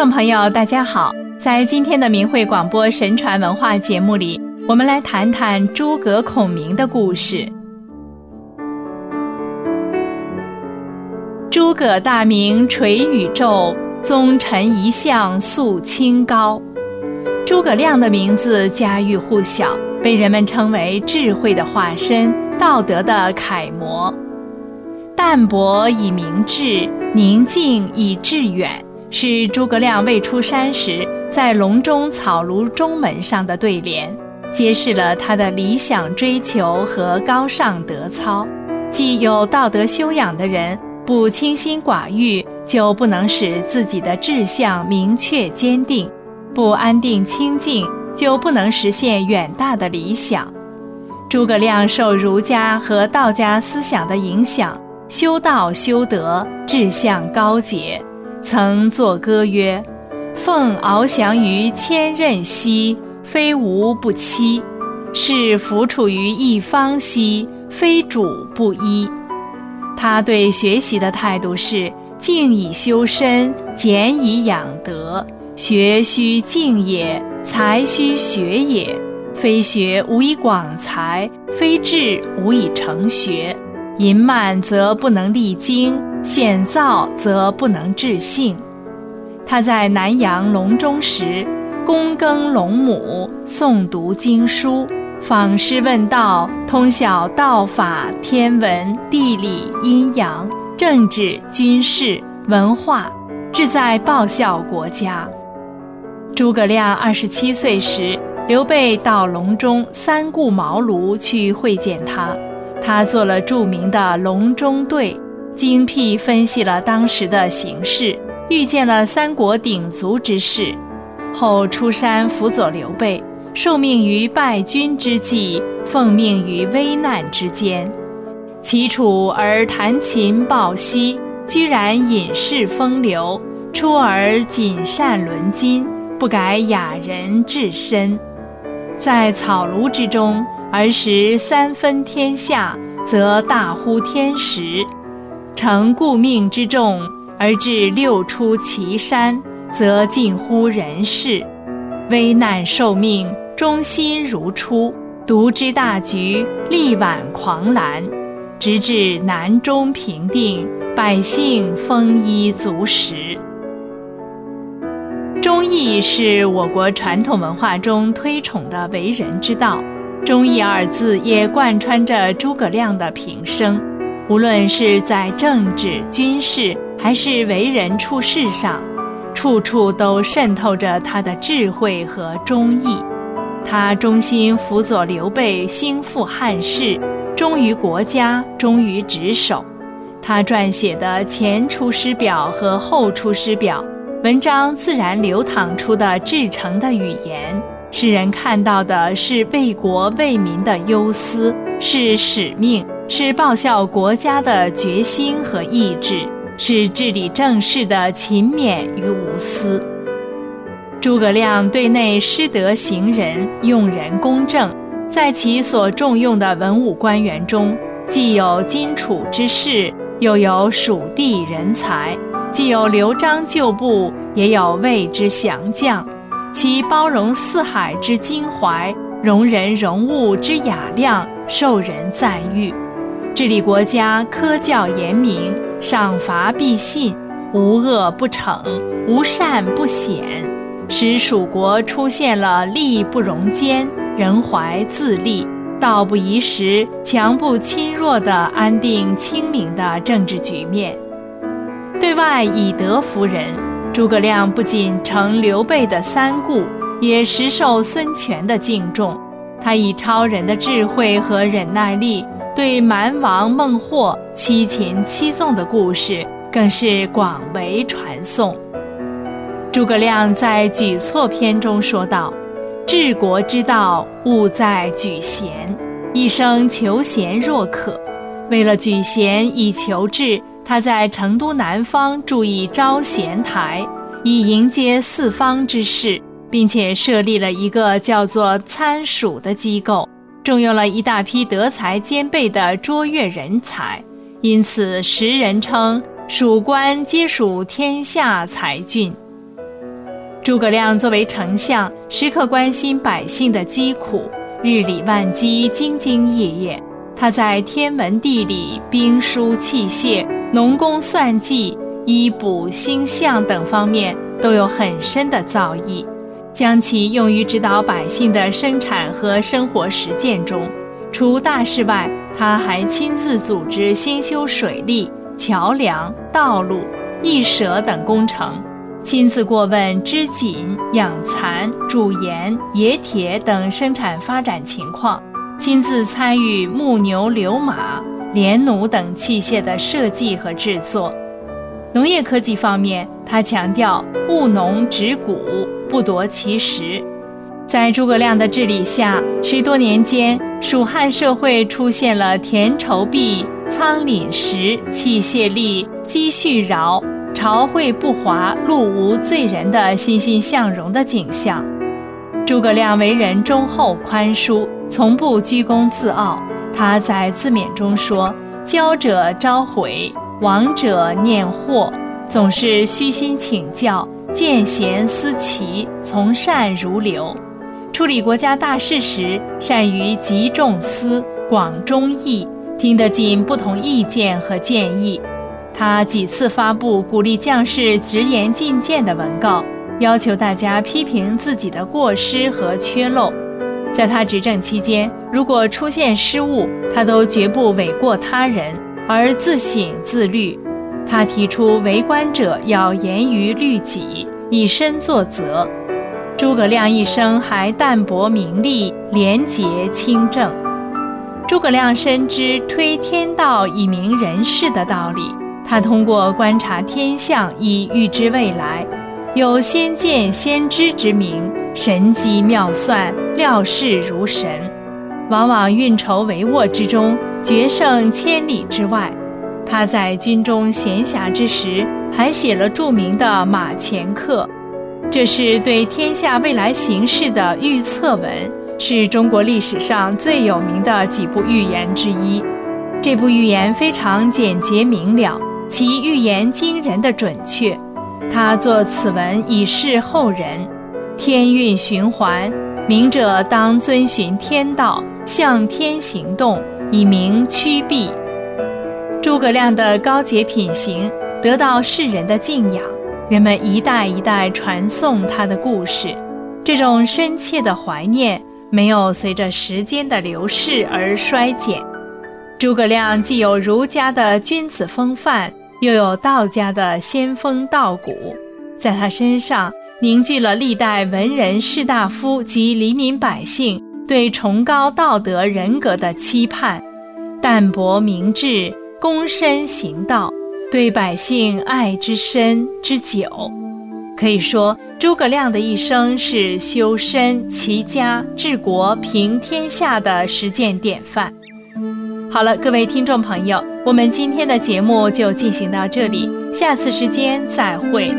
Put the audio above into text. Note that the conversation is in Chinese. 众朋友大家好，在今天的明慧广播神传文化节目里，我们来谈谈诸葛孔明的故事。诸葛大名垂宇宙，宗臣一向肃清高。诸葛亮的名字家喻户晓，被人们称为智慧的化身，道德的楷模。淡泊以明志，宁静以致远，是诸葛亮未出山时在隆中草庐中门上的对联，揭示了他的理想追求和高尚德操。既有道德修养的人，不清心寡欲，就不能使自己的志向明确坚定，不安定清静，就不能实现远大的理想。诸葛亮受儒家和道家思想的影响，修道修德，志向高洁，曾作歌曰：凤翱翔于千仞兮，非吾不栖；是弗处于一方兮，非主不依。他对学习的态度是：静以修身，俭以养德。学须静也，才须学也。非学无以广才，非志无以成学。淫慢则不能励精，险躁则不能致性。他在南阳隆中时，躬耕龙母，诵读经书，访师问道，通晓道法、天文、地理、阴阳、政治、军事、文化，志在报效国家。诸葛亮27岁时，刘备到隆中三顾茅庐去会见他，他做了著名的隆中对，精辟分析了当时的形势，预见了三国鼎足之势。后出山辅佐刘备，受命于败军之际，奉命于危难之间。齐楚而弹琴抱膝，居然隐世风流；出而谨善纶巾，不改雅人至深。在草庐之中，而识三分天下，则大乎天时；承故命之重，而至六出祁山，则近乎人事。危难受命，忠心如初，独知大局，力挽狂澜，直至南中平定，百姓丰衣足食。忠义是我国传统文化中推崇的为人之道，忠义二字也贯穿着诸葛亮的平生。无论是在政治、军事，还是为人处事上，处处都渗透着他的智慧和忠义。他忠心辅佐刘备兴复汉室，忠于国家，忠于职守。他撰写的《前出师表》和《后出师表》文章自然流淌出的至诚的语言，使人看到的是为国为民的忧思，是使命，是报效国家的决心和意志，是治理政事的勤勉与无私。诸葛亮对内师德行仁，用人公正，在其所重用的文武官员中，既有荆楚之士，又有蜀地人才，既有刘璋旧部，也有魏之降将。其包容四海之襟怀，容人容物之雅量，受人赞誉。治理国家，科教严明，赏罚必信，无恶不惩，无善不显，使蜀国出现了力不容奸，人怀自立，道不遗时，强不侵弱的安定清明的政治局面。对外以德服人，诸葛亮不仅承刘备的三顾，也实受孙权的敬重。他以超人的智慧和忍耐力，对蛮王孟获七擒七纵的故事更是广为传颂。诸葛亮在《举措篇》中说道：治国之道，务在举贤，一生求贤若渴。为了举贤以求治，他在成都南方筑一招贤台，以迎接四方之士，并且设立了一个叫做参蜀的机构，重用了一大批德才兼备的卓越人才，因此时人称蜀官皆属天下才俊。诸葛亮作为丞相，时刻关心百姓的疾苦，日理万机，兢兢业业。他在天文地理、兵书器械、农工算计、医卜星象等方面都有很深的造诣，将其用于指导百姓的生产和生活实践中。除大事外，他还亲自组织兴修水利、桥梁、道路、义舍等工程，亲自过问织锦、养蚕、铸盐、冶铁等生产发展情况，亲自参与木牛流马、连弩等器械的设计和制作。农业科技方面，他强调务农植谷，不夺其时。在诸葛亮的治理下，10多年间，蜀汉社会出现了田畴币、仓廪实、器械利、积蓄饶、朝会不华、路无罪人的欣欣向荣的景象。诸葛亮为人忠厚宽恕，从不居功自傲。他在自勉中说：“骄者招悔，亡者念祸。”总是虚心请教，见贤思齐，从善如流。处理国家大事时，善于集众思，广忠义，听得进不同意见和建议。他几次发布鼓励将士直言进谏的文告，要求大家批评自己的过失和缺漏。在他执政期间，如果出现失误，他都绝不诿过他人，而自省自律。他提出为官者要严于律己，以身作则。诸葛亮一生还淡泊名利，廉洁清正。诸葛亮深知推天道以明人事的道理，他通过观察天象以预知未来，有先见先知之明，神机妙算，料事如神，往往运筹帷幄之中，决胜千里之外。他在军中闲暇之时，还写了著名的《马前课》，这是对天下未来形势的预测文，是中国历史上最有名的几部寓言之一。这部寓言非常简洁明了，其预言惊人的准确。他作此文以示后人：天运循环，明者当遵循天道，向天行动，以明趋避。诸葛亮的高洁品行得到世人的敬仰，人们一代一代传颂他的故事。这种深切的怀念没有随着时间的流逝而衰减。诸葛亮既有儒家的君子风范，又有道家的仙风道骨，在他身上凝聚了历代文人士大夫及黎民百姓对崇高道德人格的期盼。淡泊明志，躬身行道，对百姓爱之深之久。可以说，诸葛亮的一生是修身齐家治国平天下的实践典范。好了，各位听众朋友，我们今天的节目就进行到这里，下次时间再会。